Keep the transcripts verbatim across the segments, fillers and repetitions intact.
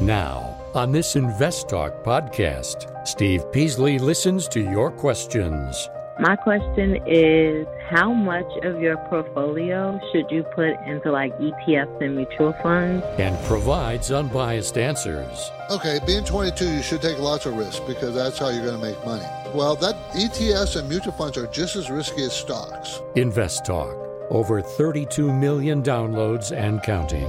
Now, on this Invest Talk podcast, Steve Peasley listens to your questions. My question is, how much of your portfolio should you put into like E T Fs and mutual funds? And provides unbiased answers. Okay, being twenty-two, you should take lots of risks because that's how you're going to make money. Well, that E T Fs and mutual funds are just as risky as stocks. Invest Talk, over thirty-two million downloads and counting.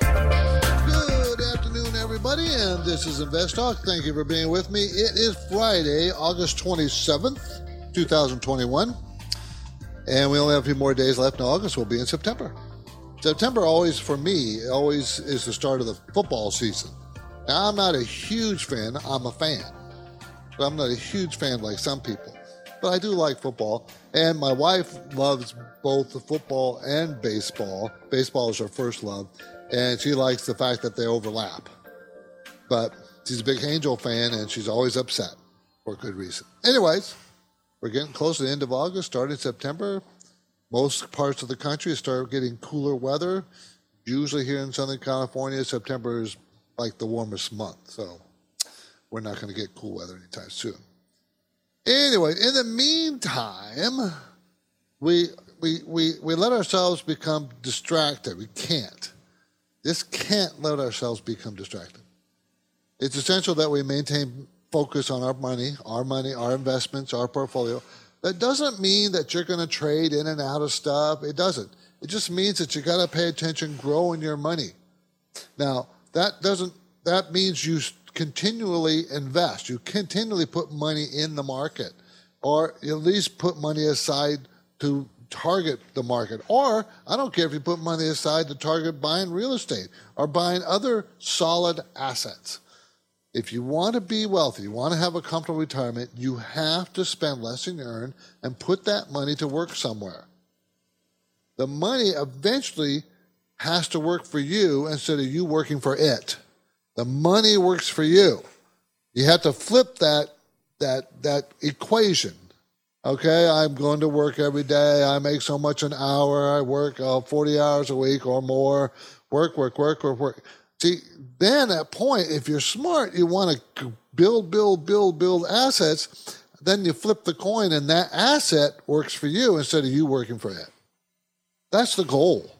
Good afternoon, everybody, and this is Invest Talk. Thank you for being with me. It is Friday, August twenty-seventh, twenty twenty-one. And we only have a few more days left in August. We'll be in September. September always, for me, always is the start of the football season. Now, I'm not a huge fan. I'm a fan. But I'm not a huge fan like some people. But I do like football. And my wife loves both the football and baseball. Baseball is her first love. And she likes the fact that they overlap. But she's a big Angel fan, and she's always upset for good reason. Anyways, we're getting close to the end of August, starting September. Most parts of the country start getting cooler weather. Usually here in Southern California, September is like the warmest month. So we're not going to get cool weather anytime soon. Anyway, in the meantime, we we we we let ourselves become distracted. We can't. Just can't let ourselves become distracted. It's essential that we maintain focus on our money, our money, our investments, our portfolio. That doesn't mean that you're going to trade in and out of stuff. It doesn't. It just means that you got to pay attention, growing your money. Now, that doesn't. That means you continually invest. You continually put money in the market, or at least put money aside to target the market. Or I don't care if you put money aside to target buying real estate or buying other solid assets. If you want to be wealthy, you want to have a comfortable retirement, you have to spend less than you earn and put that money to work somewhere. The money eventually has to work for you instead of you working for it. The money works for you. You have to flip that that that equation. Okay, I'm going to work every day. I make so much an hour. I work uh, forty hours a week or more. Work, work, work, work, work. See, then at point, if you're smart, you want to build, build, build, build assets. Then you flip the coin, and that asset works for you instead of you working for it. That's the goal.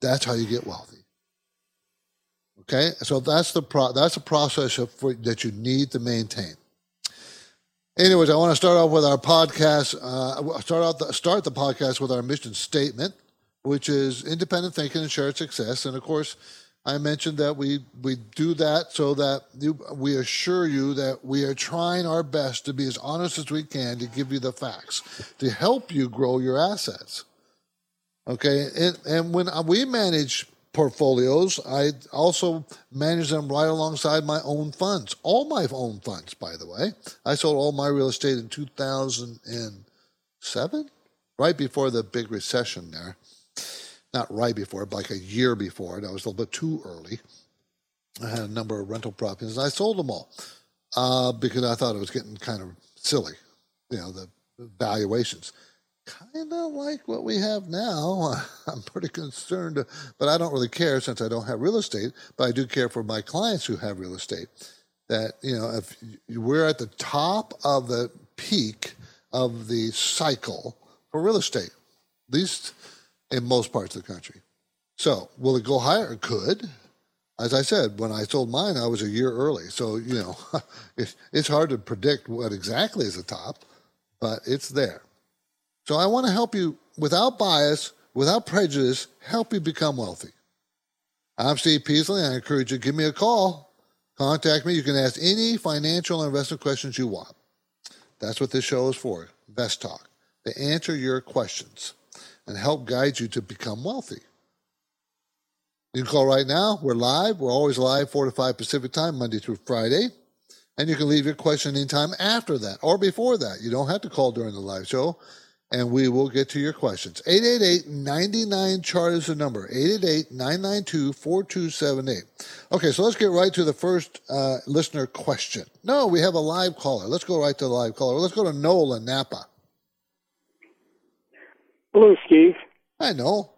That's how you get wealthy. Okay, so that's the pro- that's the process of, for, that you need to maintain. Anyways, I want to start off with our podcast. Uh, start out the, start the podcast with our mission statement, which is independent thinking and shared success. And, of course, I mentioned that we, we do that so that you, we assure you that we are trying our best to be as honest as we can to give you the facts, to help you grow your assets. Okay, and, and when we manage portfolios, I also manage them right alongside my own funds, all my own funds, by the way. I sold all my real estate in two thousand seven, right before the big recession there. Not right before, but like a year before. That was a little bit too early. I had a number of rental properties, and I sold them all uh, because I thought it was getting kind of silly, you know, the valuations. Kind of like what we have now. I'm pretty concerned, but I don't really care since I don't have real estate, but I do care for my clients who have real estate. That, you know, if we're at the top of the peak of the cycle for real estate, at least in most parts of the country. So, will it go higher? It could. As I said, when I sold mine, I was a year early. So, you know, it's hard to predict what exactly is the top, but it's there. So I want to help you without bias, without prejudice, help you become wealthy. I'm Steve Peasley, and I encourage you to give me a call. Contact me. You can ask any financial and investment questions you want. That's what this show is for, Invest Talk, to answer your questions and help guide you to become wealthy. You can call right now. We're live. We're always live, four to five Pacific time, Monday through Friday. And you can leave your question anytime after that or before that. You don't have to call during the live show, and we will get to your questions. eight eight eight, nine nine, C H A R T is the number, eight eight eight, nine nine two, four two seven eight. Okay, so let's get right to the first uh, listener question. No, we have a live caller. Let's go right to the live caller. Let's go to Noel in Napa. Hello, Steve. Hi, Noel.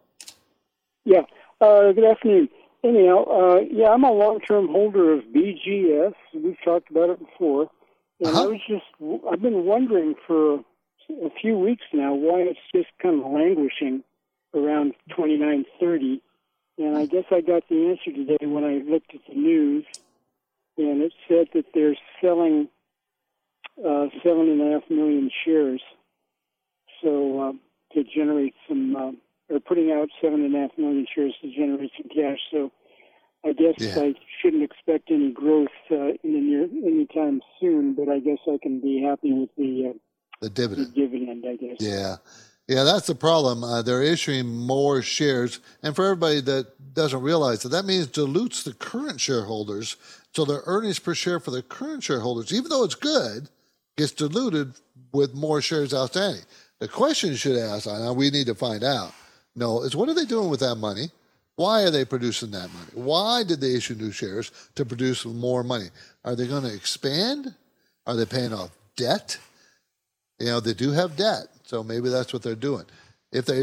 Yeah, uh, good afternoon. Anyhow, uh, yeah, I'm a long-term holder of B G S. We've talked about it before. And uh-huh. I was just, I've been wondering for a few weeks now why it's just kind of languishing around twenty-nine thirty. And I guess I got the answer today when I looked at the news. And it said that they're selling uh, seven and a half million shares. So uh, to generate some... Uh, They're putting out seven and a half million shares to generate some cash, so I guess yeah. I shouldn't expect any growth uh, in the near any time soon. But I guess I can be happy with the uh, the dividend. The dividend, I guess. Yeah, yeah, that's the problem. Uh, they're issuing more shares, and for everybody that doesn't realize that, that means dilutes the current shareholders. So their earnings per share for the current shareholders, even though it's good, gets diluted with more shares outstanding. The question you should ask, and we need to find out. No, it's what are they doing with that money? Why are they producing that money? Why did they issue new shares to produce more money? Are they going to expand? Are they paying off debt? You know, they do have debt, so maybe that's what they're doing. If they,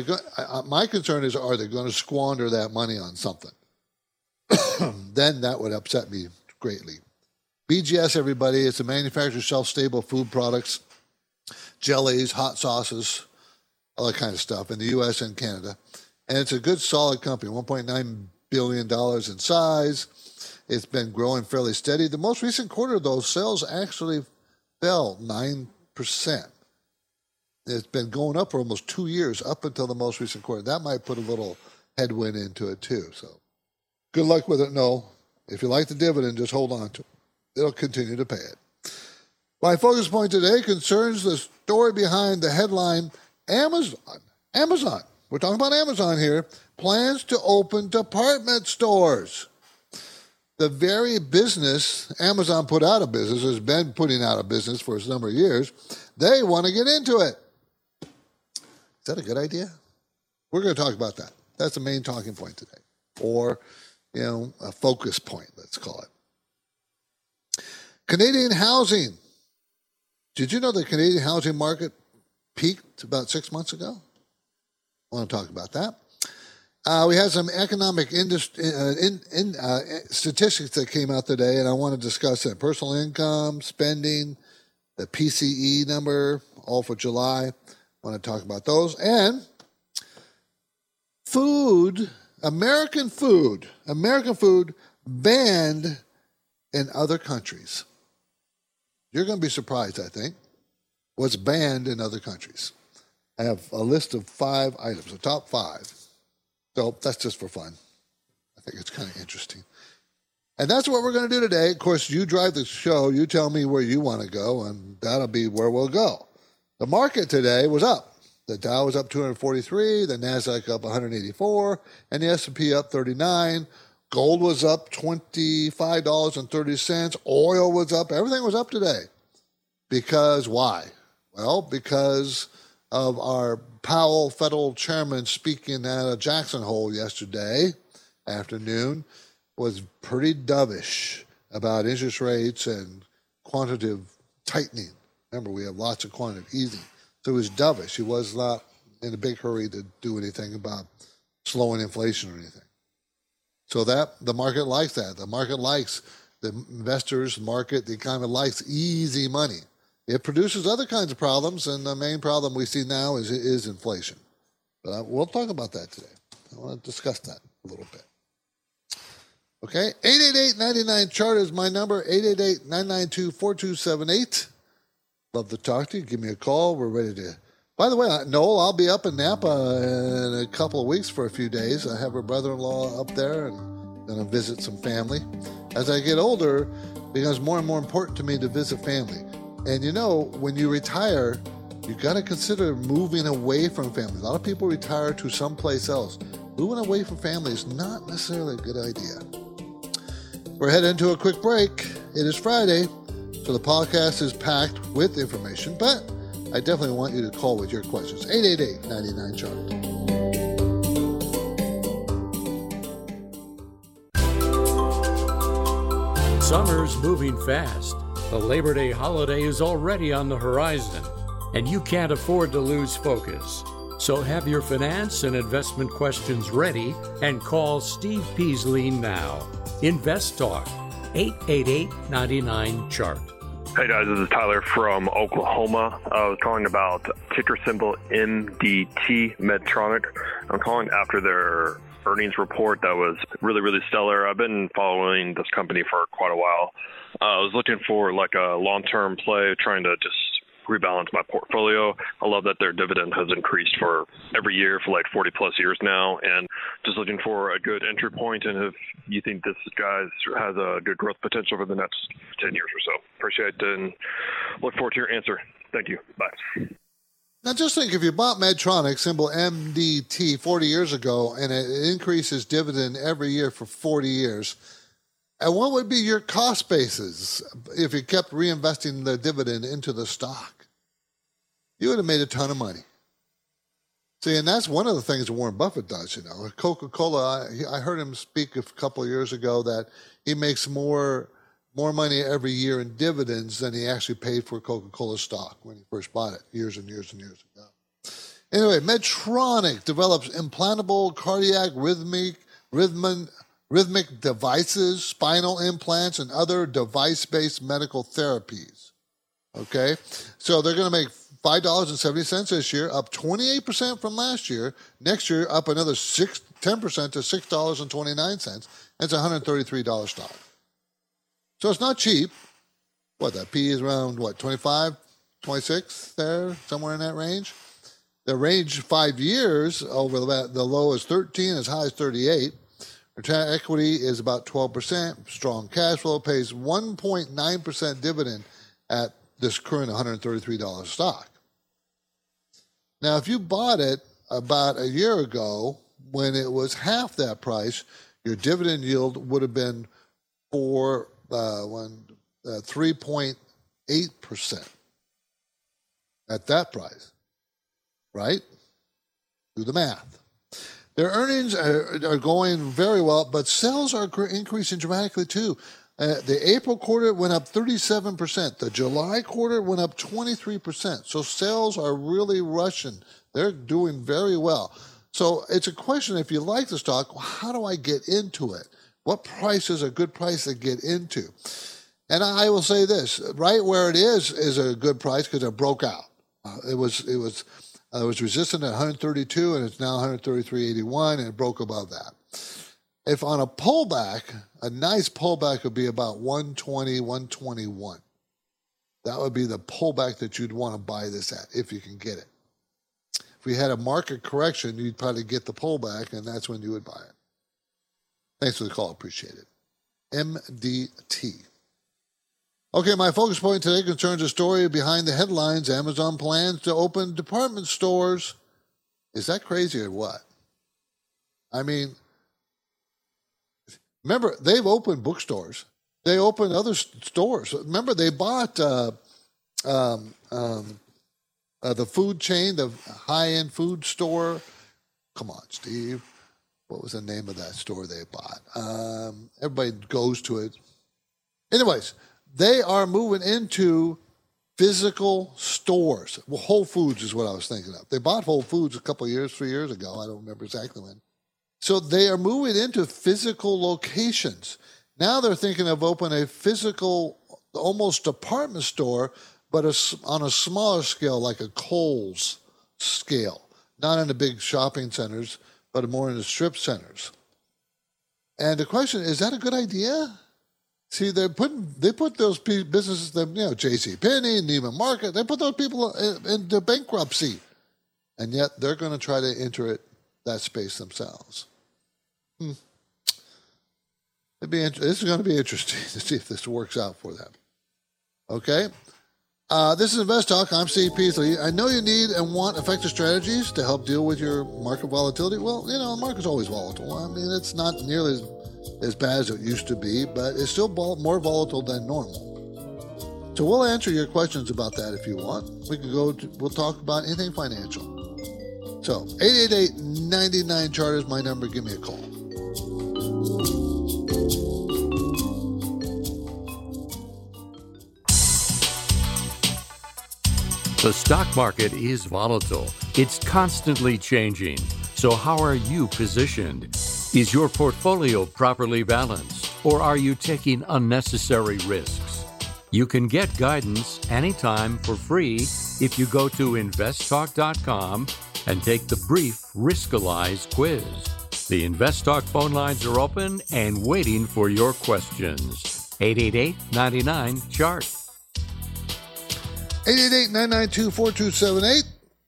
my concern is, are they going to squander that money on something? Then that would upset me greatly. B G S, everybody, it's a manufacturer of shelf-stable food products, jellies, hot sauces, all that kind of stuff in the U S and Canada. And it's a good, solid company, one point nine billion dollars in size. It's been growing fairly steady. The most recent quarter, though, sales actually fell nine percent. It's been going up for almost two years up until the most recent quarter. That might put a little headwind into it, too. So good luck with it, Noel. If you like the dividend, just hold on to it. It'll continue to pay it. My focus point today concerns the story behind the headline, Amazon, Amazon, we're talking about Amazon here, plans to open department stores. The very business Amazon put out of business, has been putting out of business for a number of years, they want to get into it. Is that a good idea? We're going to talk about that. That's the main talking point today, or, you know, a focus point, let's call it. Canadian housing. Did you know the Canadian housing market peaked about six months ago? I want to talk about that. Uh, we had some economic industry, uh, in, in, uh, statistics that came out today, and I want to discuss that. Personal income, spending, the P C E number, all for July. I want to talk about those. And food, American food, American food banned in other countries. You're going to be surprised, I think. What's banned in other countries. I have a list of five items, the top five. So that's just for fun. I think it's kind of interesting. And that's what we're going to do today. Of course, you drive the show. You tell me where you want to go, and that'll be where we'll go. The market today was up. The Dow was up two hundred forty-three, the NASDAQ up one hundred eighty-four, and the S and P up thirty-nine. Gold was up twenty-five dollars and thirty cents. Oil was up. Everything was up today. Because why? Well, because of our Powell federal chairman speaking at a Jackson Hole yesterday afternoon was pretty dovish about interest rates and quantitative tightening. Remember, we have lots of quantitative easing. So he was dovish. He was not in a big hurry to do anything about slowing inflation or anything. So that the market likes that. The market likes the investors, market, the economy likes easy money. It produces other kinds of problems, and the main problem we see now is, is inflation. But I, we'll talk about that today. I want to discuss that a little bit. Okay, eight eight eight, nine nine, C H A R T is my number, eight eight eight, nine nine two, four two seven eight. Love to talk to you. Give me a call. We're ready to... By the way, Noel, I'll be up in Napa in a couple of weeks for a few days. I have her brother-in-law up there, and then I'll visit some family. As I get older, it becomes more and more important to me to visit family. And you know, when you retire, you got to consider moving away from family. A lot of people retire to someplace else. Moving away from family is not necessarily a good idea. We're heading into a quick break. It is Friday. So the podcast is packed with information, but I definitely want you to call with your questions. eight eight eight, nine nine, chart. Summer's moving fast. The Labor Day holiday is already on the horizon, and you can't afford to lose focus. So have your finance and investment questions ready and call Steve Peasley now. Invest Talk, eight eight eight, nine nine, chart. Hey guys, this is Tyler from Oklahoma. I was calling about ticker symbol M D T, Medtronic. I'm calling after their earnings report that was really, really stellar. I've been following this company for quite a while. Uh, I was looking for like a long-term play, trying to just rebalance my portfolio. I love that their dividend has increased for every year for like forty plus years now, and just looking for a good entry point. And if you think this guy has a good growth potential for the next ten years or so, appreciate it and look forward to your answer. Thank you. Bye. Now, just think, if you bought Medtronic, symbol M D T, forty years ago, and it increases dividend every year for forty years, and what would be your cost basis if you kept reinvesting the dividend into the stock? You would have made a ton of money. See, and that's one of the things Warren Buffett does, you know. Coca-Cola, I heard him speak a couple of years ago that he makes more more money every year in dividends than he actually paid for Coca-Cola stock when he first bought it years and years and years ago. Anyway, Medtronic develops implantable cardiac rhythmic, rhythm, rhythmic devices, spinal implants, and other device-based medical therapies. Okay? So they're going to make five dollars and seventy cents this year, up twenty-eight percent from last year. Next year, up another six, ten percent to six dollars and twenty-nine cents. That's a one hundred thirty-three dollars stock. So it's not cheap. What, that P is around, what, twenty-five, twenty-six there, somewhere in that range? The range five years, over the, the low is thirteen, as high as thirty-eight. Return on equity is about twelve percent. Strong cash flow, pays one point nine percent dividend at this current one hundred thirty-three dollars stock. Now, if you bought it about a year ago when it was half that price, your dividend yield would have been four. Uh, one, uh, three point eight percent at that price, right? Do the math. Their earnings are, are going very well, but sales are increasing dramatically too. Uh, the April quarter went up thirty-seven percent. The July quarter went up twenty-three percent. So sales are really rushing. They're doing very well. So it's a question, if you like the stock, how do I get into it? What price is a good price to get into? And I will say this, right where it is is a good price because it broke out. Uh, it was it was uh, it was resistant at one hundred thirty-two, and it's now one hundred thirty-three eighty-one, and it broke above that. If on a pullback, a nice pullback would be about one twenty, one twenty-one. That would be the pullback that you'd want to buy this at if you can get it. If we had a market correction, you'd probably get the pullback, and that's when you would buy it. Thanks for the call. Appreciate it. M D T. Okay, my focus point today concerns a story behind the headlines. Amazon plans to open department stores. Is that crazy or what? I mean, remember, they've opened bookstores. They opened other stores. Remember, they bought uh, um, um, uh, the food chain, the high-end food store. Come on, Steve. What was the name of that store they bought? Um, everybody goes to it. Anyways, they are moving into physical stores. Well, Whole Foods is what I was thinking of. They bought Whole Foods a couple of years, three years ago. I don't remember exactly when. So they are moving into physical locations. Now they're thinking of opening a physical, almost department store, but a, on a smaller scale, like a Kohl's scale, not in the big shopping centers, but more in the strip centers. And the question, is that a good idea? See, they're putting, they put those pe- businesses, you know, JCPenney, Neiman Marcus, they put those people in, into bankruptcy. And yet they're going to try to enter it, that space themselves. Hmm. It'd be inter- this is going to be interesting to see if this works out for them. Okay? Uh, this is Invest Talk. I'm Steve Peasley. I know you need and want effective strategies to help deal with your market volatility. Well, you know, the market's always volatile. I mean, it's not nearly as, as bad as it used to be, but it's still vol- more volatile than normal. So we'll answer your questions about that if you want. We can go to, we'll talk about anything financial. So eight eight eight, nine nine, C H A R T is my number. Give me a call. The stock market is volatile. It's constantly changing. So how are you positioned? Is your portfolio properly balanced, or are you taking unnecessary risks? You can get guidance anytime for free if you go to invest talk dot com and take the brief Riskalyze quiz. The Invest Talk phone lines are open and waiting for your questions. eight eight eight, nine nine, C H A R T. eight eight eight, nine nine two, four two seven eight.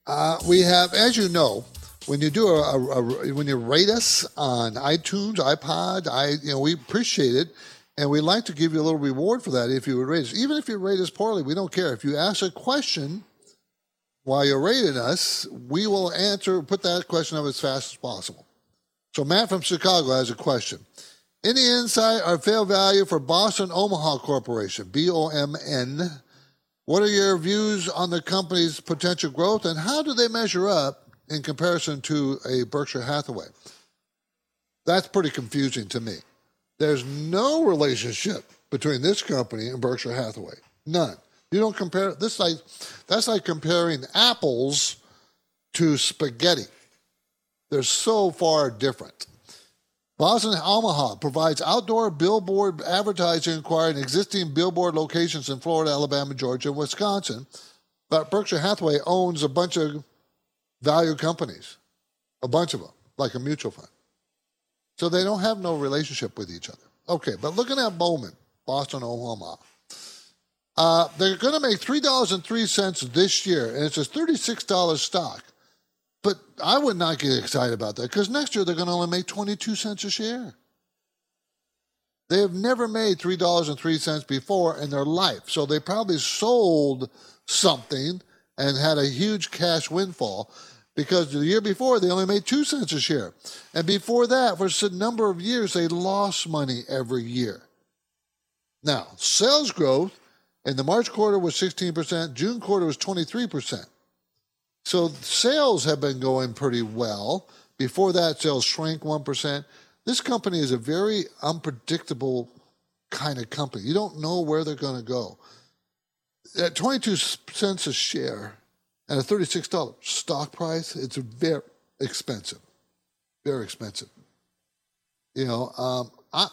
Uh, we have, as you know, when you do a, a, a when you rate us on iTunes, iPod, I you know we appreciate it, and we like to give you a little reward for that if you would rate us. Even if you rate us poorly, we don't care. If you ask a question while you're rating us, we will answer, put that question up as fast as possible. So Matt from Chicago has a question. Any insight or fair value for Boston Omaha Corporation, B O M N? What are your views on the company's potential growth, and how do they measure up in comparison to a Berkshire Hathaway? That's pretty confusing to me. There's no relationship between this company and Berkshire Hathaway. None. You don't compare this like that's like comparing apples to spaghetti. They're so far different. Boston Omaha provides outdoor billboard advertising acquiring existing billboard locations in Florida, Alabama, Georgia, and Wisconsin. But Berkshire Hathaway owns a bunch of value companies, a bunch of them, like a mutual fund. So they don't have no relationship with each other. Okay, but looking at Bowman, Boston Omaha, uh, they're going to make three dollars and three cents this year, and it's a thirty-six dollars stock. But I would not get excited about that, because next year they're going to only make twenty-two cents a share. They have never made three dollars and three cents before in their life, so they probably sold something and had a huge cash windfall, because the year before they only made two cents a share. And before that, for a number of years, they lost money every year. Now, sales growth in the March quarter was sixteen percent, June quarter was twenty-three percent. So sales have been going pretty well. Before that, sales shrank one percent. This company is a very unpredictable kind of company. You don't know where they're going to go. At twenty-two cents a share and a thirty-six dollars stock price, it's very expensive. Very expensive. You know, um, I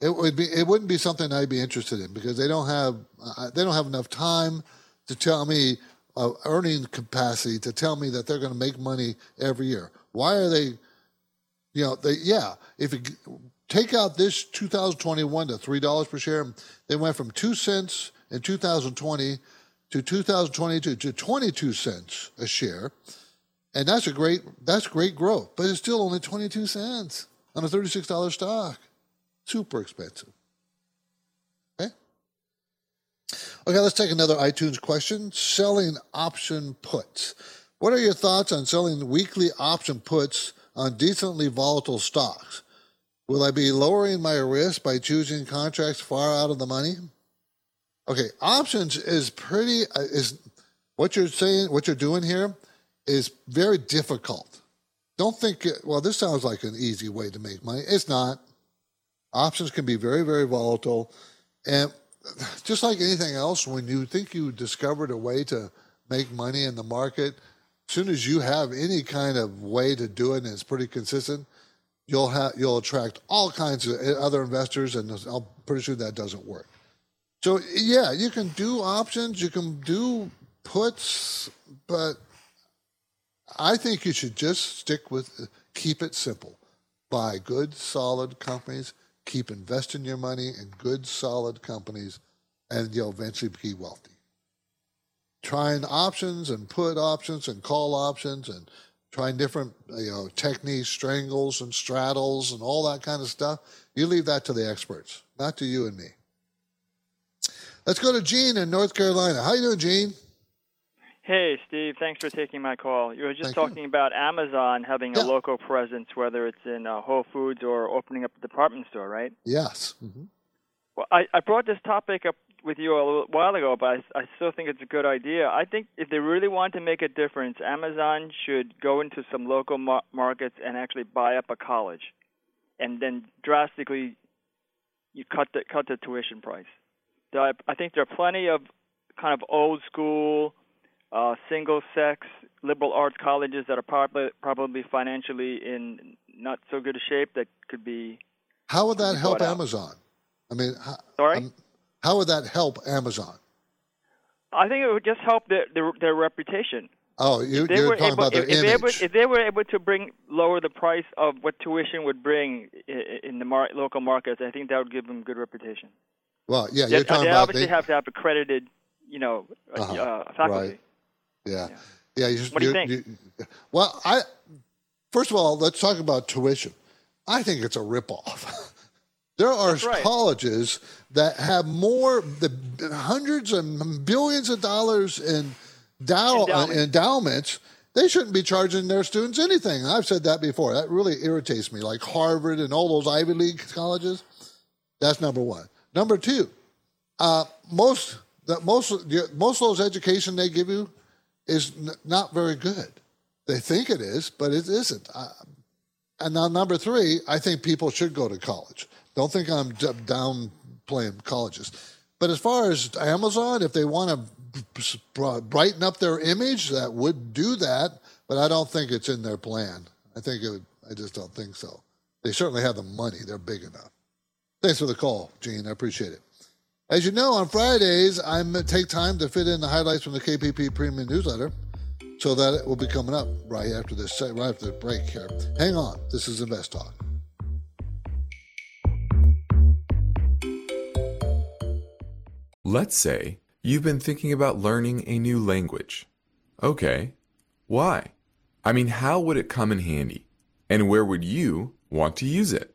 it would be it wouldn't be something I'd be interested in, because they don't have uh, they don't have enough time to tell me uh, earning capacity to tell me that they're going to make money every year. Why are they? You know, they yeah. If you take out this two thousand twenty-one to three dollars per share, they went from two cents. In two thousand twenty to two thousand twenty-two to twenty-two cents a share, and that's a great that's great growth, but it's still only twenty-two cents on a thirty-six dollars stock. Super expensive. Okay. Okay, let's take another iTunes question. Selling option puts. What are your thoughts on selling weekly option puts on decently volatile stocks? Will I be lowering my risk by choosing contracts far out of the money? Okay, options is pretty, uh, is what you're saying, what you're doing here is very difficult. Don't think, well, this sounds like an easy way to make money. It's not. Options can be very, very volatile. And just like anything else, when you think you discovered a way to make money in the market, as soon as you have any kind of way to do it and it's pretty consistent, you'll have, you'll attract all kinds of other investors, and I'm pretty sure that doesn't work. So, yeah, you can do options, you can do puts, but I think you should just stick with, keep it simple. Buy good, solid companies, keep investing your money in good, solid companies, and you'll eventually be wealthy. Trying options and put options and call options and trying different you know, techniques, strangles and straddles and all that kind of stuff, you leave that to the experts, not to you and me. Let's go to Gene in North Carolina. How you doing, Gene? Hey, Steve. Thanks for taking my call. You were just Thank talking you. about Amazon having yeah. a local presence, whether it's in uh, Whole Foods or opening up a department store, right? Yes. Mm-hmm. Well, I, I brought this topic up with you a little while ago, but I, I still think it's a good idea. I think if they really want to make a difference, Amazon should go into some local mar- markets and actually buy up a college, and then drastically you cut the cut the tuition price. I, I think there are plenty of kind of old school, uh, single sex liberal arts colleges that are probably probably financially in not so good a shape that could be. How would that help Amazon? I mean, how, sorry? Um, how would that help Amazon? I think it would just help their their, their reputation. Oh, you, you're talking able, about their if, image. If they, were, if they were able to bring lower the price of what tuition would bring in the mar- local markets, I think that would give them good reputation. Well, yeah, you're they, talking they about obviously they obviously have to have accredited, you know, uh-huh, uh, faculty. Right. Yeah, yeah. yeah you just, what do you, you think? You, well, I first of all, let's talk about tuition. I think it's a ripoff. There are right. colleges that have more, the hundreds and billions of dollars in dow- Endowment. uh, endowments. They shouldn't be charging their students anything. I've said that before. That really irritates me, like Harvard and all those Ivy League colleges. That's number one. Number two, uh, most the, most most of those education they give you is n- not very good. They think it is, but it isn't. Uh, and now number three, I think people should go to college. Don't think I'm d- downplaying colleges. But as far as Amazon, if they want to b- brighten up their image, that would do that. But I don't think it's in their plan. I think it would, I just don't think so. They certainly have the money. They're big enough. Thanks for the call, Gene. I appreciate it. As you know, on Fridays, I take time to fit in the highlights from the K P P Premium Newsletter. So that it will be coming up right after this, right after the break here. Hang on. This is Invest Talk. Let's say you've been thinking about learning a new language. Okay, why? I mean, how would it come in handy? And where would you want to use it?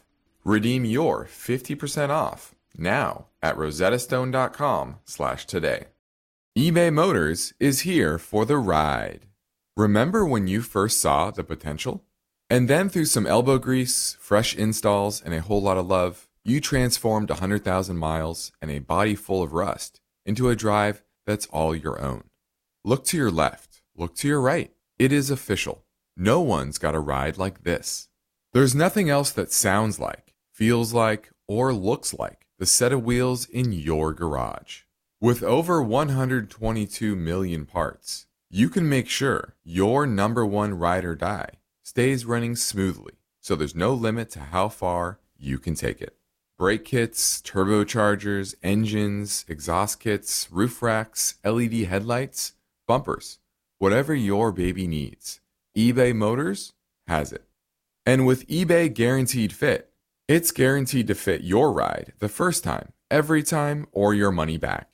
Redeem your fifty percent off now at rosettastone.com slash today. eBay Motors is here for the ride. Remember when you first saw the potential? And then through some elbow grease, fresh installs, and a whole lot of love, you transformed one hundred thousand miles and a body full of rust into a drive that's all your own. Look to your left. Look to your right. It is official. No one's got a ride like this. There's nothing else that sounds like, feels like, or looks like the set of wheels in your garage. With over one hundred twenty-two million parts, you can make sure your number one ride or die stays running smoothly, so there's no limit to how far you can take it. Brake kits, turbochargers, engines, exhaust kits, roof racks, L E D headlights, bumpers, whatever your baby needs, eBay Motors has it. And with eBay Guaranteed Fit, it's guaranteed to fit your ride the first time, every time, or your money back.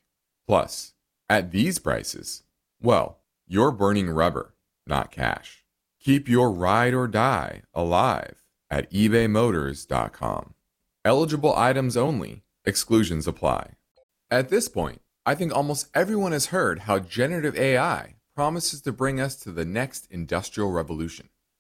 Plus, at these prices, well, you're burning rubber, not cash. Keep your ride or die alive at ebay motors dot com. Eligible items only. Exclusions apply. At this point, I think almost everyone has heard how generative A I promises to bring us to the next industrial revolution.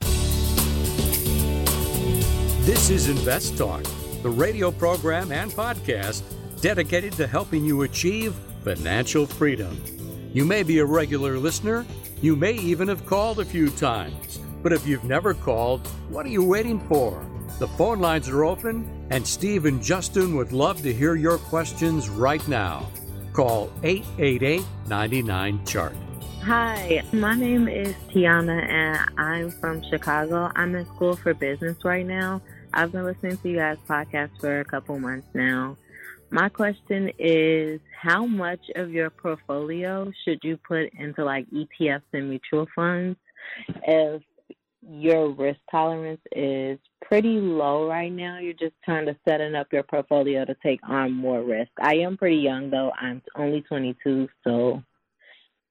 This is Invest Talk, the radio program and podcast dedicated to helping you achieve financial freedom. You may be a regular listener. You may even have called a few times. But if you've never called, what are you waiting for? The phone lines are open, and Steve and Justin would love to hear your questions right now. Call eight eight eight, nine nine, C H A R T. Hi, my name is Tiana, and I'm from Chicago. I'm in school for business right now. I've been listening to you guys' podcast for a couple months now. My question is, how much of your portfolio should you put into like E T Fs and mutual funds if your risk tolerance is pretty low right now? You're just kind of setting up your portfolio to take on more risk. I am pretty young, though. I'm only twenty-two, so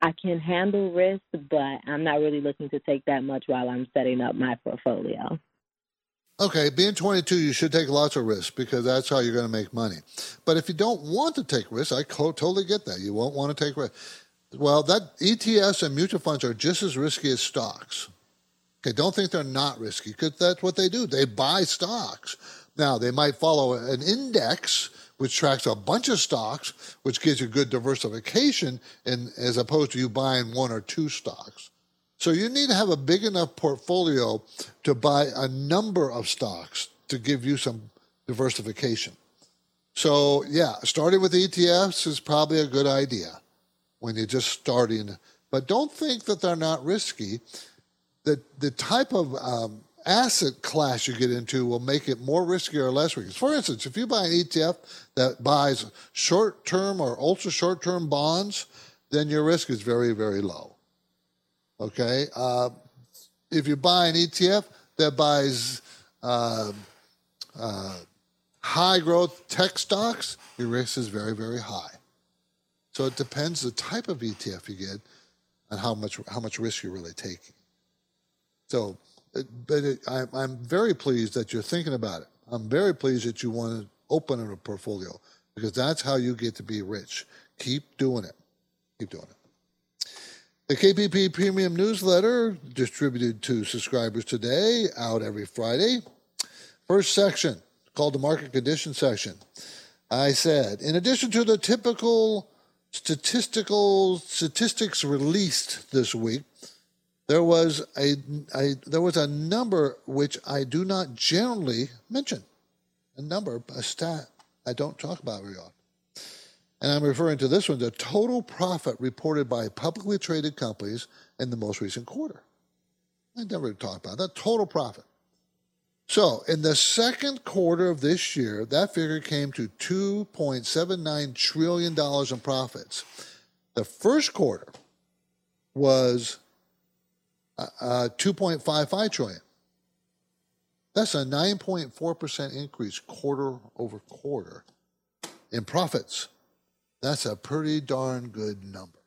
I can handle risk, but I'm not really looking to take that much while I'm setting up my portfolio. Okay, being twenty-two, you should take lots of risk because that's how you're going to make money. But if you don't want to take risk, I totally get that. You won't want to take risk. Well, that E T Fs and mutual funds are just as risky as stocks. Okay, don't think they're not risky because that's what they do. They buy stocks. Now, they might follow an index, which tracks a bunch of stocks, which gives you good diversification in, as opposed to you buying one or two stocks. So you need to have a big enough portfolio to buy a number of stocks to give you some diversification. So, yeah, starting with E T Fs is probably a good idea when you're just starting. But don't think that they're not risky. The, the type of um, asset class you get into will make it more risky or less risky. For instance, if you buy an E T F that buys short-term or ultra-short-term bonds, then your risk is very, very low. Okay, uh, if you buy an E T F that buys uh, uh, high-growth tech stocks, your risk is very, very high. So it depends the type of E T F you get and how much how much risk you're really taking. So, but it, I, I'm very pleased that you're thinking about it. I'm very pleased that you want to open a portfolio because that's how you get to be rich. Keep doing it. Keep doing it. The K P P Premium Newsletter, distributed to subscribers today, out every Friday. First section, called the Market Conditions section. I said, in addition to the typical statistical statistics released this week, there was a, a there was a number which I do not generally mention. A number, a stat I don't talk about very often. And I'm referring to this one, the total profit reported by publicly traded companies in the most recent quarter. I never talked about that, total profit. So in the second quarter of this year, that figure came to two point seven nine trillion dollars in profits. The first quarter was uh, two point five five trillion dollars. That's a nine point four percent increase quarter over quarter in profits. That's a pretty darn good number.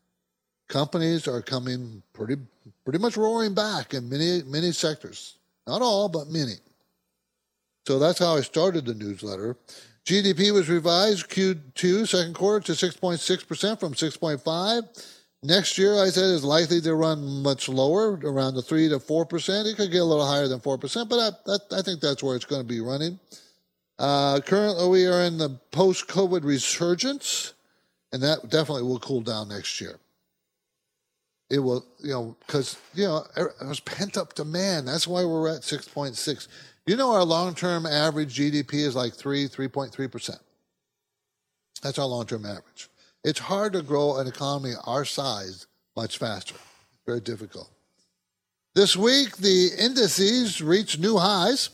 companies are coming pretty pretty much roaring back in many, many sectors. Not all, but many. So that's how I started the newsletter. G D P was revised Q two, second quarter, to six point six percent from six point five percent. Next year, I said, is likely to run much lower, around the three to four percent. It could get a little higher than four percent, but I, that, I think that's where it's going to be running. Uh, currently, we are in the post-COVID resurgence, and that definitely will cool down next year. It will, you know, because, you know, there's pent-up demand. That's why we're at six point six. You know, our long-term average G D P is like three, three point three percent. That's our long-term average. It's hard to grow an economy our size much faster. Very difficult. This week, the indices reached new highs.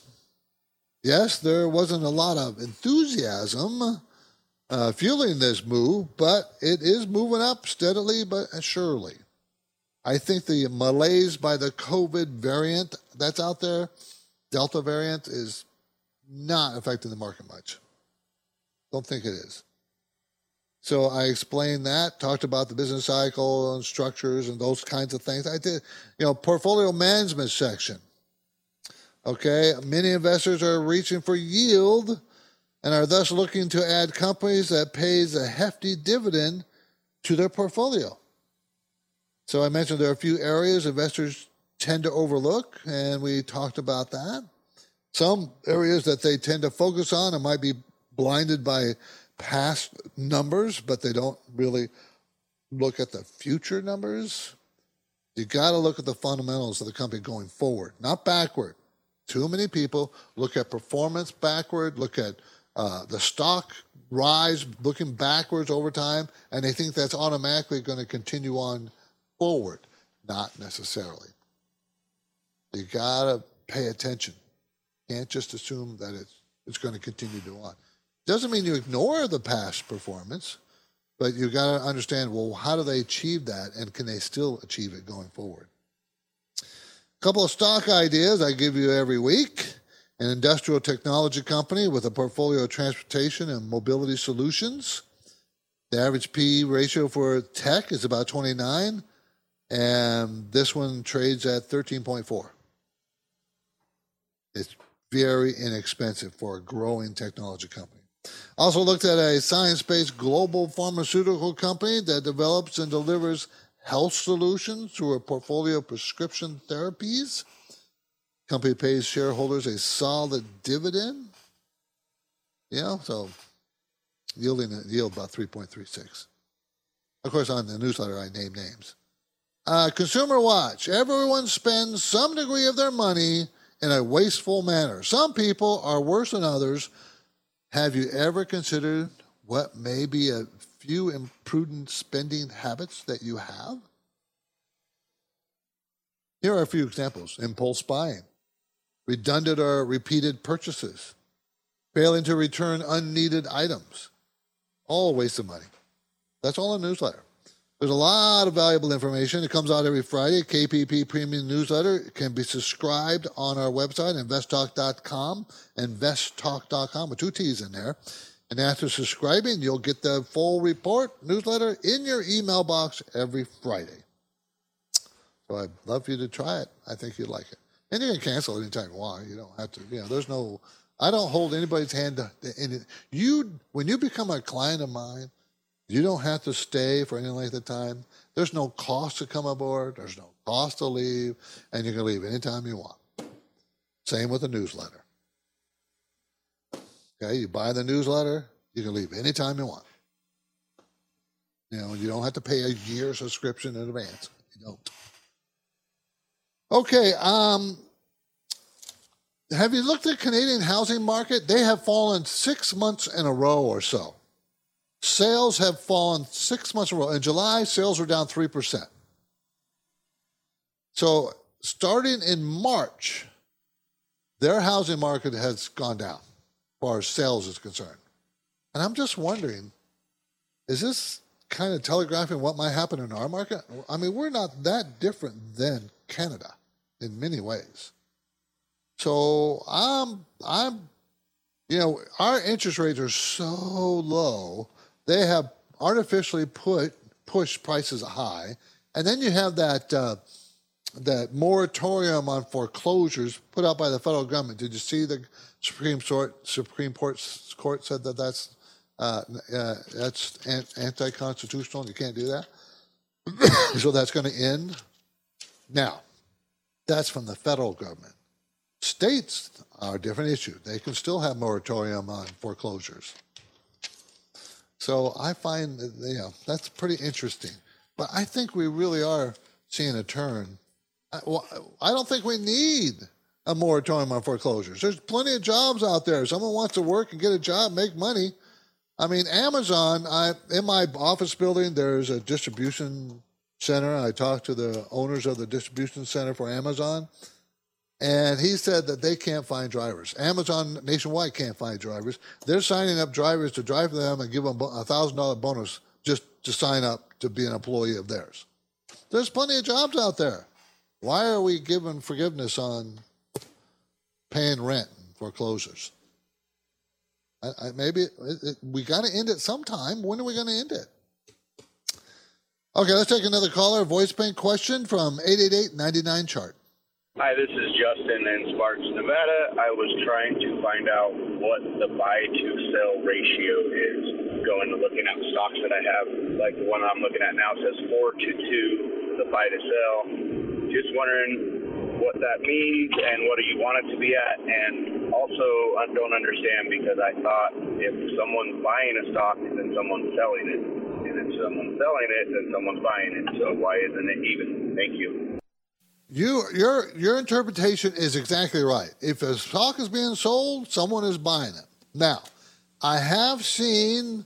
Yes, there wasn't a lot of enthusiasm uh, fueling this move, but it is moving up steadily but surely. I think the malaise by the COVID variant that's out there, Delta variant, is not affecting the market much. Don't think it is. So I explained that, talked about the business cycle and structures and those kinds of things. I did, you know, portfolio management section. Okay, many investors are reaching for yield and are thus looking to add companies that pays a hefty dividend to their portfolio. So I mentioned there are a few areas investors tend to overlook, and we talked about that. Some areas that they tend to focus on and might be blinded by past numbers, but they don't really look at the future numbers. You got to look at the fundamentals of the company going forward, not backward. Too many people look at performance backward, look at uh, the stock rise, looking backwards over time, and they think that's automatically going to continue on forward. Not necessarily. You got to pay attention. Can't just assume that it's, it's going to continue to go on. Doesn't mean you ignore the past performance, but you got to understand, well, how do they achieve that, and can they still achieve it going forward? A couple of stock ideas I give you every week. An industrial technology company with a portfolio of transportation and mobility solutions. The average P E ratio for tech is about twenty-nine, and this one trades at thirteen point four. It's very inexpensive for a growing technology company. Also looked at a science-based global pharmaceutical company that develops and delivers health solutions through a portfolio of prescription therapies. Company pays shareholders a solid dividend. Yeah, so yielding a yield about three point three six. Of course, on the newsletter, I name names. Uh, Consumer Watch. Everyone spends some degree of their money in a wasteful manner. Some people are worse than others. Have you ever considered what may be a few imprudent spending habits that you have? Here are a few examples. Impulse buying, redundant or repeated purchases, failing to return unneeded items, all waste of money. That's all in the newsletter. There's a lot of valuable information. It comes out every Friday. K P P Premium Newsletter. It can be subscribed on our website, invest talk dot com, invest talk dot com, with two T's in there. And after subscribing, you'll get the full report newsletter in your email box every Friday. So I'd love for you to try it. I think you'd like it. And you can cancel it anytime you want. You don't have to. You know, there's no, I don't hold anybody's hand to, in it. You, when you become a client of mine, you don't have to stay for any length of time. There's no cost to come aboard. There's no cost to leave. And you can leave anytime you want. Same with the newsletter. Okay, you buy the newsletter, you can leave anytime you want. You know, you don't have to pay a year subscription in advance. You don't. Okay, um, have you looked at the Canadian housing market? They have fallen six months in a row or so. Sales have fallen six months in a row. In July, sales were down three percent. So starting in March, their housing market has gone down as far as sales is concerned. And I'm just wondering, is this kind of telegraphing what might happen in our market? I mean, we're not that different than Canada in many ways. So I'm, I'm, you know, our interest rates are so low. They have artificially put pushed prices high, And then you have that uh, that moratorium on foreclosures put out by the federal government. Did you see the Supreme Court? Supreme Court court said that that's uh, uh, that's anti-constitutional. And you can't do that. So that's going to end. Now, that's from the federal government. States are a different issue. They can still have moratorium on foreclosures. So I find that, you know, that's pretty interesting. But I think we really are seeing a turn. I, well, I don't think we need a moratorium on foreclosures. There's plenty of jobs out there. Someone wants to work and get a job, make money. I mean, Amazon, I, in my office building, there's a distribution center. I talked to the owners of the distribution center for Amazon, and he said that they can't find drivers. Amazon nationwide can't find drivers. They're signing up drivers to drive for them and give them a one thousand dollars bonus just to sign up to be an employee of theirs. There's plenty of jobs out there. Why are we giving forgiveness on paying rent and foreclosures? I, I, maybe it, it, we got to end it sometime. When are we going to end it? Okay, let's take another caller. Voice bank question from eight eight eight, nine nine, chart. Hi, this is Justin in Sparks, Nevada. I was trying to find out what the buy-to-sell ratio is. Going to looking at stocks that I have, like the one I'm looking at now says four to two, the buy-to-sell. Just wondering what that means and what do you want it to be at. And also, I don't understand because I thought if someone's buying a stock, then someone's selling it. And if someone's selling it, then someone's buying it. So why isn't it even? Thank you. You, your, your interpretation is exactly right. If a stock is being sold, someone is buying it. Now, I have seen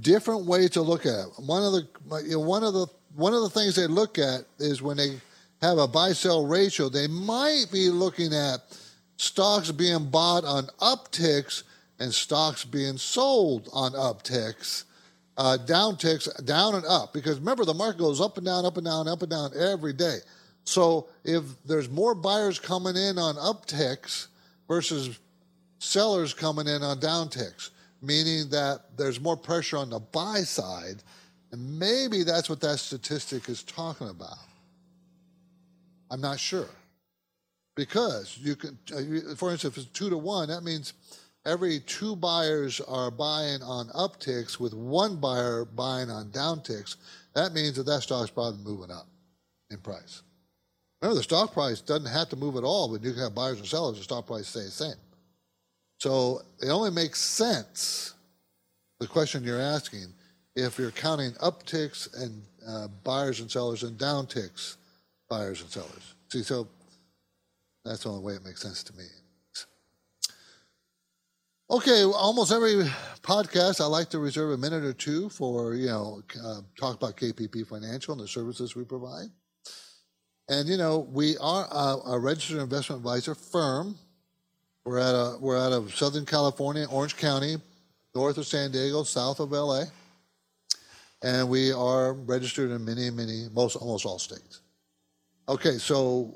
different ways to look at it. One of the, you know, one of the, one of the things they look at is when they have a buy-sell ratio, they might be looking at stocks being bought on upticks and stocks being sold on upticks. Uh, down ticks, down and up. Because remember, the market goes up and down, up and down, up and down every day. So if there's more buyers coming in on upticks versus sellers coming in on downticks, meaning that there's more pressure on the buy side, and maybe that's what that statistic is talking about. I'm not sure. Because you can, for instance, if it's two to one, that means every two buyers are buying on upticks with one buyer buying on downticks. That means that that stock's probably moving up in price. Remember, the stock price doesn't have to move at all, but you can have buyers and sellers, the stock price stays the same. So it only makes sense, the question you're asking, if you're counting upticks and uh, buyers and sellers and downticks, buyers and sellers. See, so that's the only way it makes sense to me. Okay, almost every podcast, I like to reserve a minute or two for, you know, uh, talk about K P P Financial and the services we provide. And, you know, we are a, a registered investment advisor firm. We're at a, we're out of Southern California, Orange County, north of San Diego, south of L A. And we are registered in many, many, most almost all states. Okay, so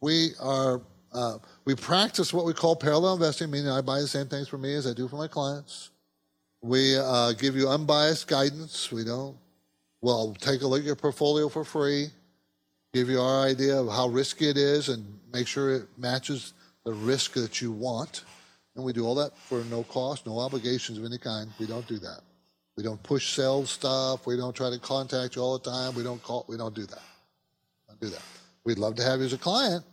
we are... Uh, we practice what we call parallel investing, meaning I buy the same things for me as I do for my clients. We uh, give you unbiased guidance. We don't, well, take a look at your portfolio for free, give you our idea of how risky it is, and make sure it matches the risk that you want. And we do all that for no cost, no obligations of any kind. We don't do that. We don't push sell stuff. We don't try to contact you all the time. We don't call. We don't do that. Don't do that. We'd love to have you as a client.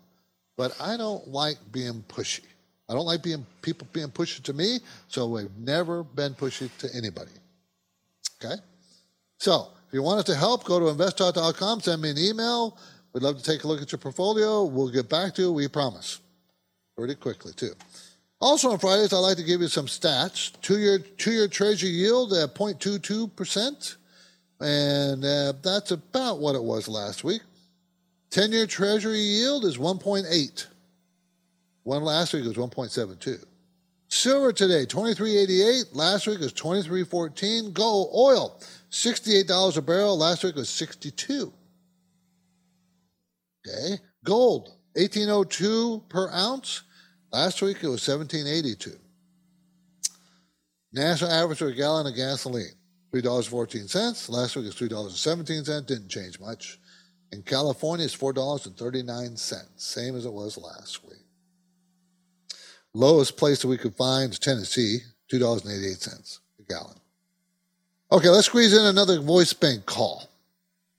But I don't like being pushy. I don't like being people being pushy to me, so we've never been pushy to anybody. Okay? So if you want us to help, go to invest talk dot com, send me an email. We'd love to take a look at your portfolio. We'll get back to you, we promise. Pretty quickly, too. Also on Fridays, I'd like to give you some stats. Two-year two-year treasury yield at zero point two two percent, and uh, that's about what it was last week. ten-year treasury yield is one point eight. One last week was one point seven two. Silver today, twenty-three eighty-eight. Last week was twenty-three fourteen. Gold, oil, sixty-eight dollars a barrel. Last week was sixty-two. Okay. Gold, eighteen oh two per ounce. Last week it was seventeen eighty-two. National average per gallon of gasoline, three dollars and fourteen cents. Last week it was three dollars and seventeen cents. Didn't change much. In California, it's four dollars and thirty-nine cents, same as it was last week. Lowest place that we could find is Tennessee, two dollars and eighty-eight cents a gallon. Okay, let's squeeze in another voice bank call.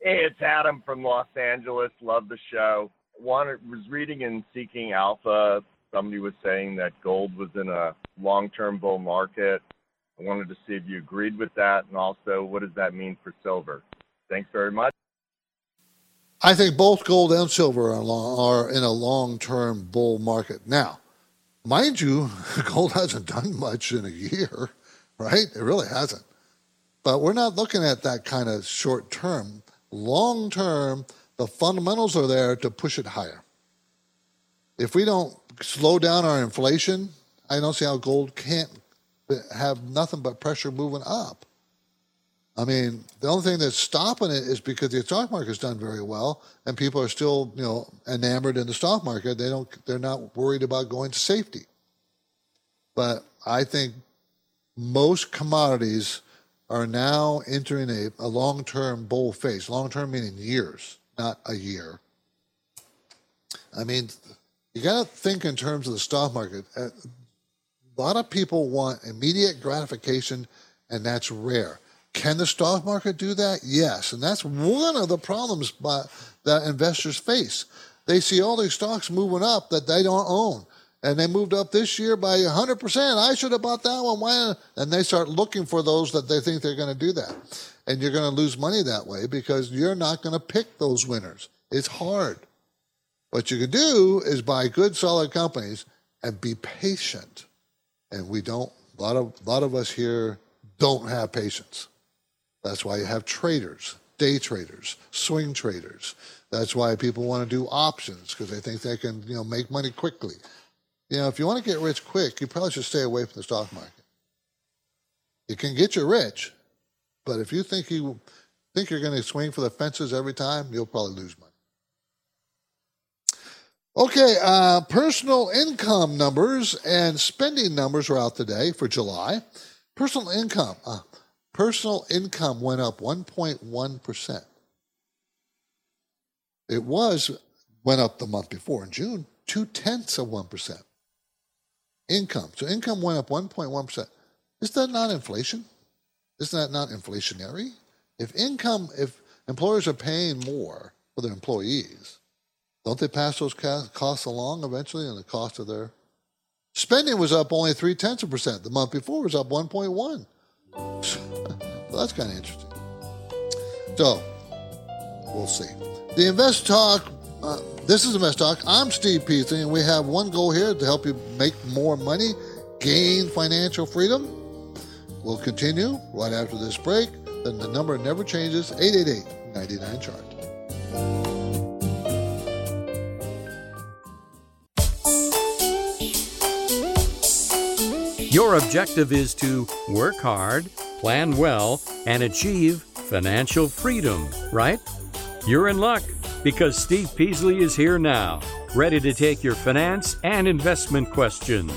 Hey, it's Adam from Los Angeles. Love the show. Wanted, was reading in Seeking Alpha, somebody was saying that gold was in a long-term bull market. I wanted to see if you agreed with that, and also what does that mean for silver? Thanks very much. I think both gold and silver are, long, are in a long-term bull market. Now, mind you, gold hasn't done much in a year, right? It really hasn't. But we're not looking at that kind of short-term. Long-term, the fundamentals are there to push it higher. If we don't slow down our inflation, I don't see how gold can't have nothing but pressure moving up. I mean, the only thing that's stopping it is because the stock market's done very well, and people are still, you know, enamored in the stock market. They don't, they're not worried about going to safety. But I think most commodities are now entering a, a long-term bull phase. Long-term meaning years, not a year. I mean, you got to think in terms of the stock market. A lot of people want immediate gratification, and that's rare. Can the stock market do that? Yes, and that's one of the problems by, that investors face. They see all these stocks moving up that they don't own. And they moved up this year by one hundred percent. I should have bought that one. Why? And they start looking for those that they think they're going to do that. And you're going to lose money that way because you're not going to pick those winners. It's hard. What you can do is buy good, solid companies and be patient. And we don't, a lot of, a lot of us here don't have patience. That's why you have traders, day traders, swing traders. That's why people want to do options because they think they can, you know, make money quickly. You know, if you want to get rich quick, you probably should stay away from the stock market. It can get you rich, but if you think you think you're going to swing for the fences every time, you'll probably lose money. Okay, uh, personal income numbers and spending numbers are out today for July. Personal income, uh, personal income went up one point one percent. It was went up the month before in June, two tenths of one percent. Income. So income went up one point one percent. Is that not inflation? Isn't that not inflationary? If income, if employers are paying more for their employees, don't they pass those costs along eventually and the cost of their... Spending was up only three-tenths of a percent. The month before was up one point one. Well, that's kind of interesting. So, we'll see. The Invest Talk... Uh, This is Invest Talk. I'm Steve Peasley, and we have one goal here to help you make more money, gain financial freedom. We'll continue right after this break. Then the number never changes, eight eight eight, nine nine, chart. Your objective is to work hard, plan well, and achieve financial freedom, right? You're in luck, because Steve Peasley is here now, ready to take your finance and investment questions.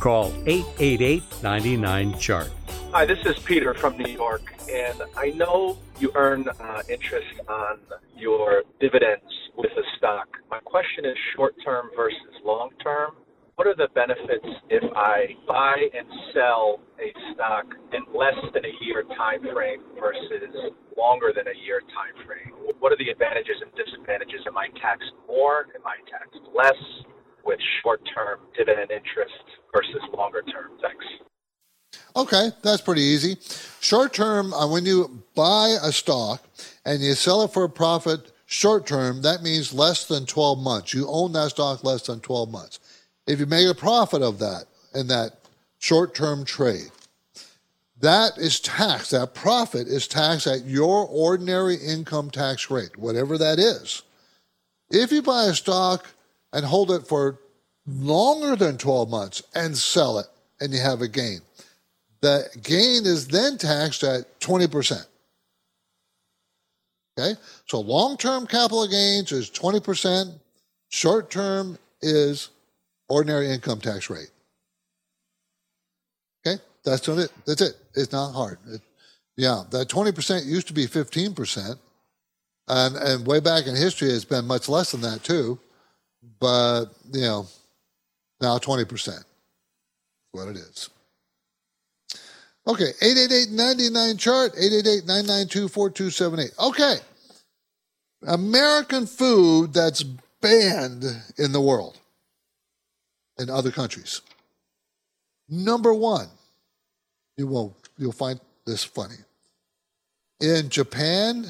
Call eight eight eight, nine nine, chart. Hi, this is Peter from New York, and I know you earn uh, interest on your dividends with a stock. My question is short-term versus long-term. What are the benefits if I buy and sell a stock in less than a year time frame versus longer than a year time frame? What are the advantages and disadvantages? Am I taxed more? Am I taxed less with short-term dividend interest versus longer-term? Thanks. Okay, that's pretty easy. Short-term, when you buy a stock and you sell it for a profit short-term, that means less than twelve months. You own that stock less than twelve months. If you make a profit of that in that short-term trade, that is taxed. That profit is taxed at your ordinary income tax rate, whatever that is. If you buy a stock and hold it for longer than twelve months and sell it and you have a gain, the gain is then taxed at twenty percent. Okay? So long-term capital gains is twenty percent. Short-term is ordinary income tax rate. Okay? That's it. That's it. It's not hard. It, yeah, that twenty percent used to be fifteen percent. Um, and way back in history, it's been much less than that too. But, you know, now twenty percent is what it is. Okay, eight eight eight, nine nine, C H A R T, eight eight eight, nine nine two, four two seven eight. Okay, American food that's banned in the world, in other countries. Number one, you will, you'll find this funny. In Japan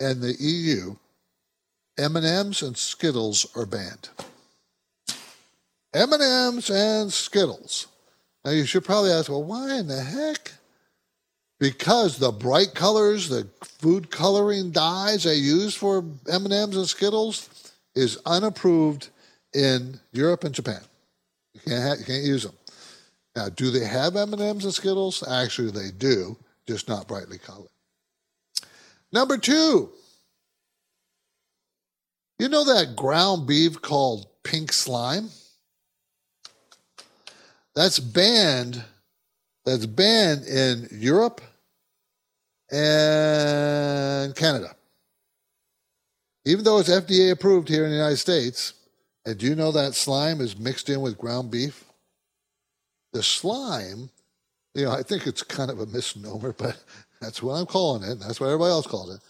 and the E U, M and M's and Skittles are banned. M and M's and Skittles. Now, you should probably ask, well, why in the heck? Because the bright colors, the food coloring dyes they use for M and M's and Skittles is unapproved in Europe and Japan. You can't, have, you can't use them. Now, do they have M and M's and Skittles? Actually, they do, just not brightly colored. Number two, you know that ground beef called pink slime? That's banned. That's banned in Europe and Canada. Even though it's F D A approved here in the United States, and do you know that slime is mixed in with ground beef? The slime, you know, I think it's kind of a misnomer, but that's what I'm calling it, and that's what everybody else calls it,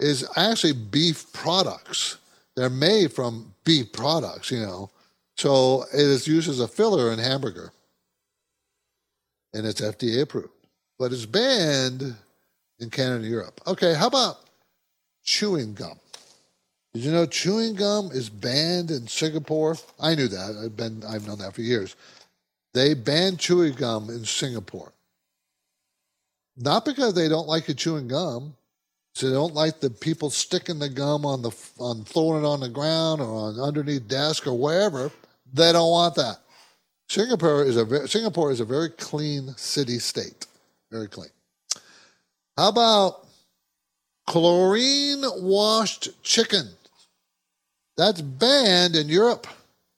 is actually beef products. They're made from beef products, you know. So it is used as a filler in hamburger, and it's F D A approved. But it's banned in Canada and Europe. Okay, how about chewing gum? Did you know chewing gum is banned in Singapore? I knew that. I've been, I've known that for years. They banned chewing gum in Singapore. Not because they don't like you chewing gum. So they don't like the people sticking the gum on the on throwing it on the ground or on underneath desk or wherever. They don't want that. Singapore is a Singapore is a very clean city state. Very clean. How about chlorine washed chicken? That's banned in Europe.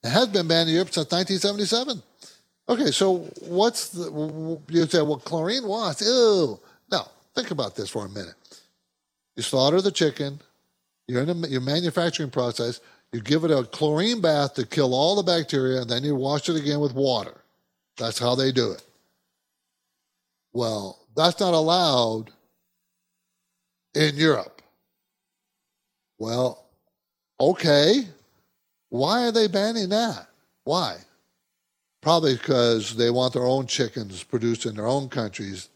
It has been banned in Europe since nineteen seventy-seven. Okay, so what's the, you say, well, chlorine washed, ew. Now, think about this for a minute. You slaughter the chicken, you're in a, your manufacturing process, you give it a chlorine bath to kill all the bacteria, and then you wash it again with water. That's how they do it. Well, that's not allowed in Europe. Well, okay. Why are they banning that? Why? Probably because they want their own chickens produced in their own countries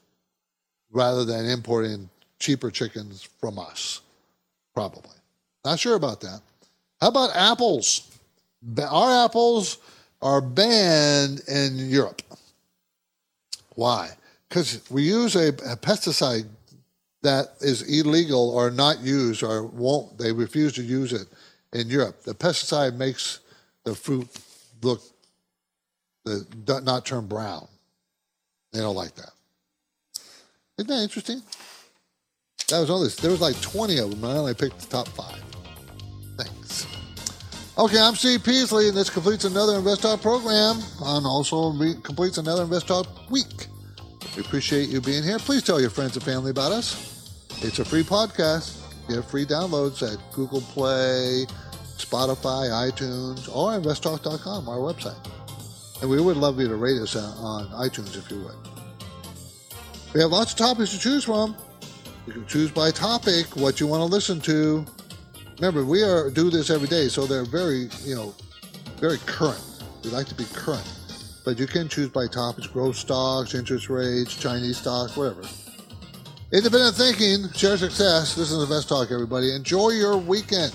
rather than importing cheaper chickens from us, probably. Not sure about that. How about apples? Our apples are banned in Europe. Why? Because we use a, a pesticide that is illegal or not used or won't. They refuse to use it in Europe. The pesticide makes the fruit look the, not turn brown. They don't like that. Isn't that interesting? That was all this. There was like twenty of them, and I only picked the top five. Thanks. Okay, I'm Steve Peasley, and this completes another Invest Talk program, and also re- completes another Invest Talk week. We appreciate you being here. Please tell your friends and family about us. It's a free podcast. You have free downloads at Google Play, Spotify, iTunes, or invest talk dot com, our website. And we would love you to rate us on iTunes if you would. We have lots of topics to choose from. You can choose by topic what you want to listen to. Remember, we are do this every day, so they're very, you know, very current. We like to be current. But you can choose by topics, growth stocks, interest rates, Chinese stocks, whatever. Independent thinking, share success. This is Invest Talk, everybody. Enjoy your weekend.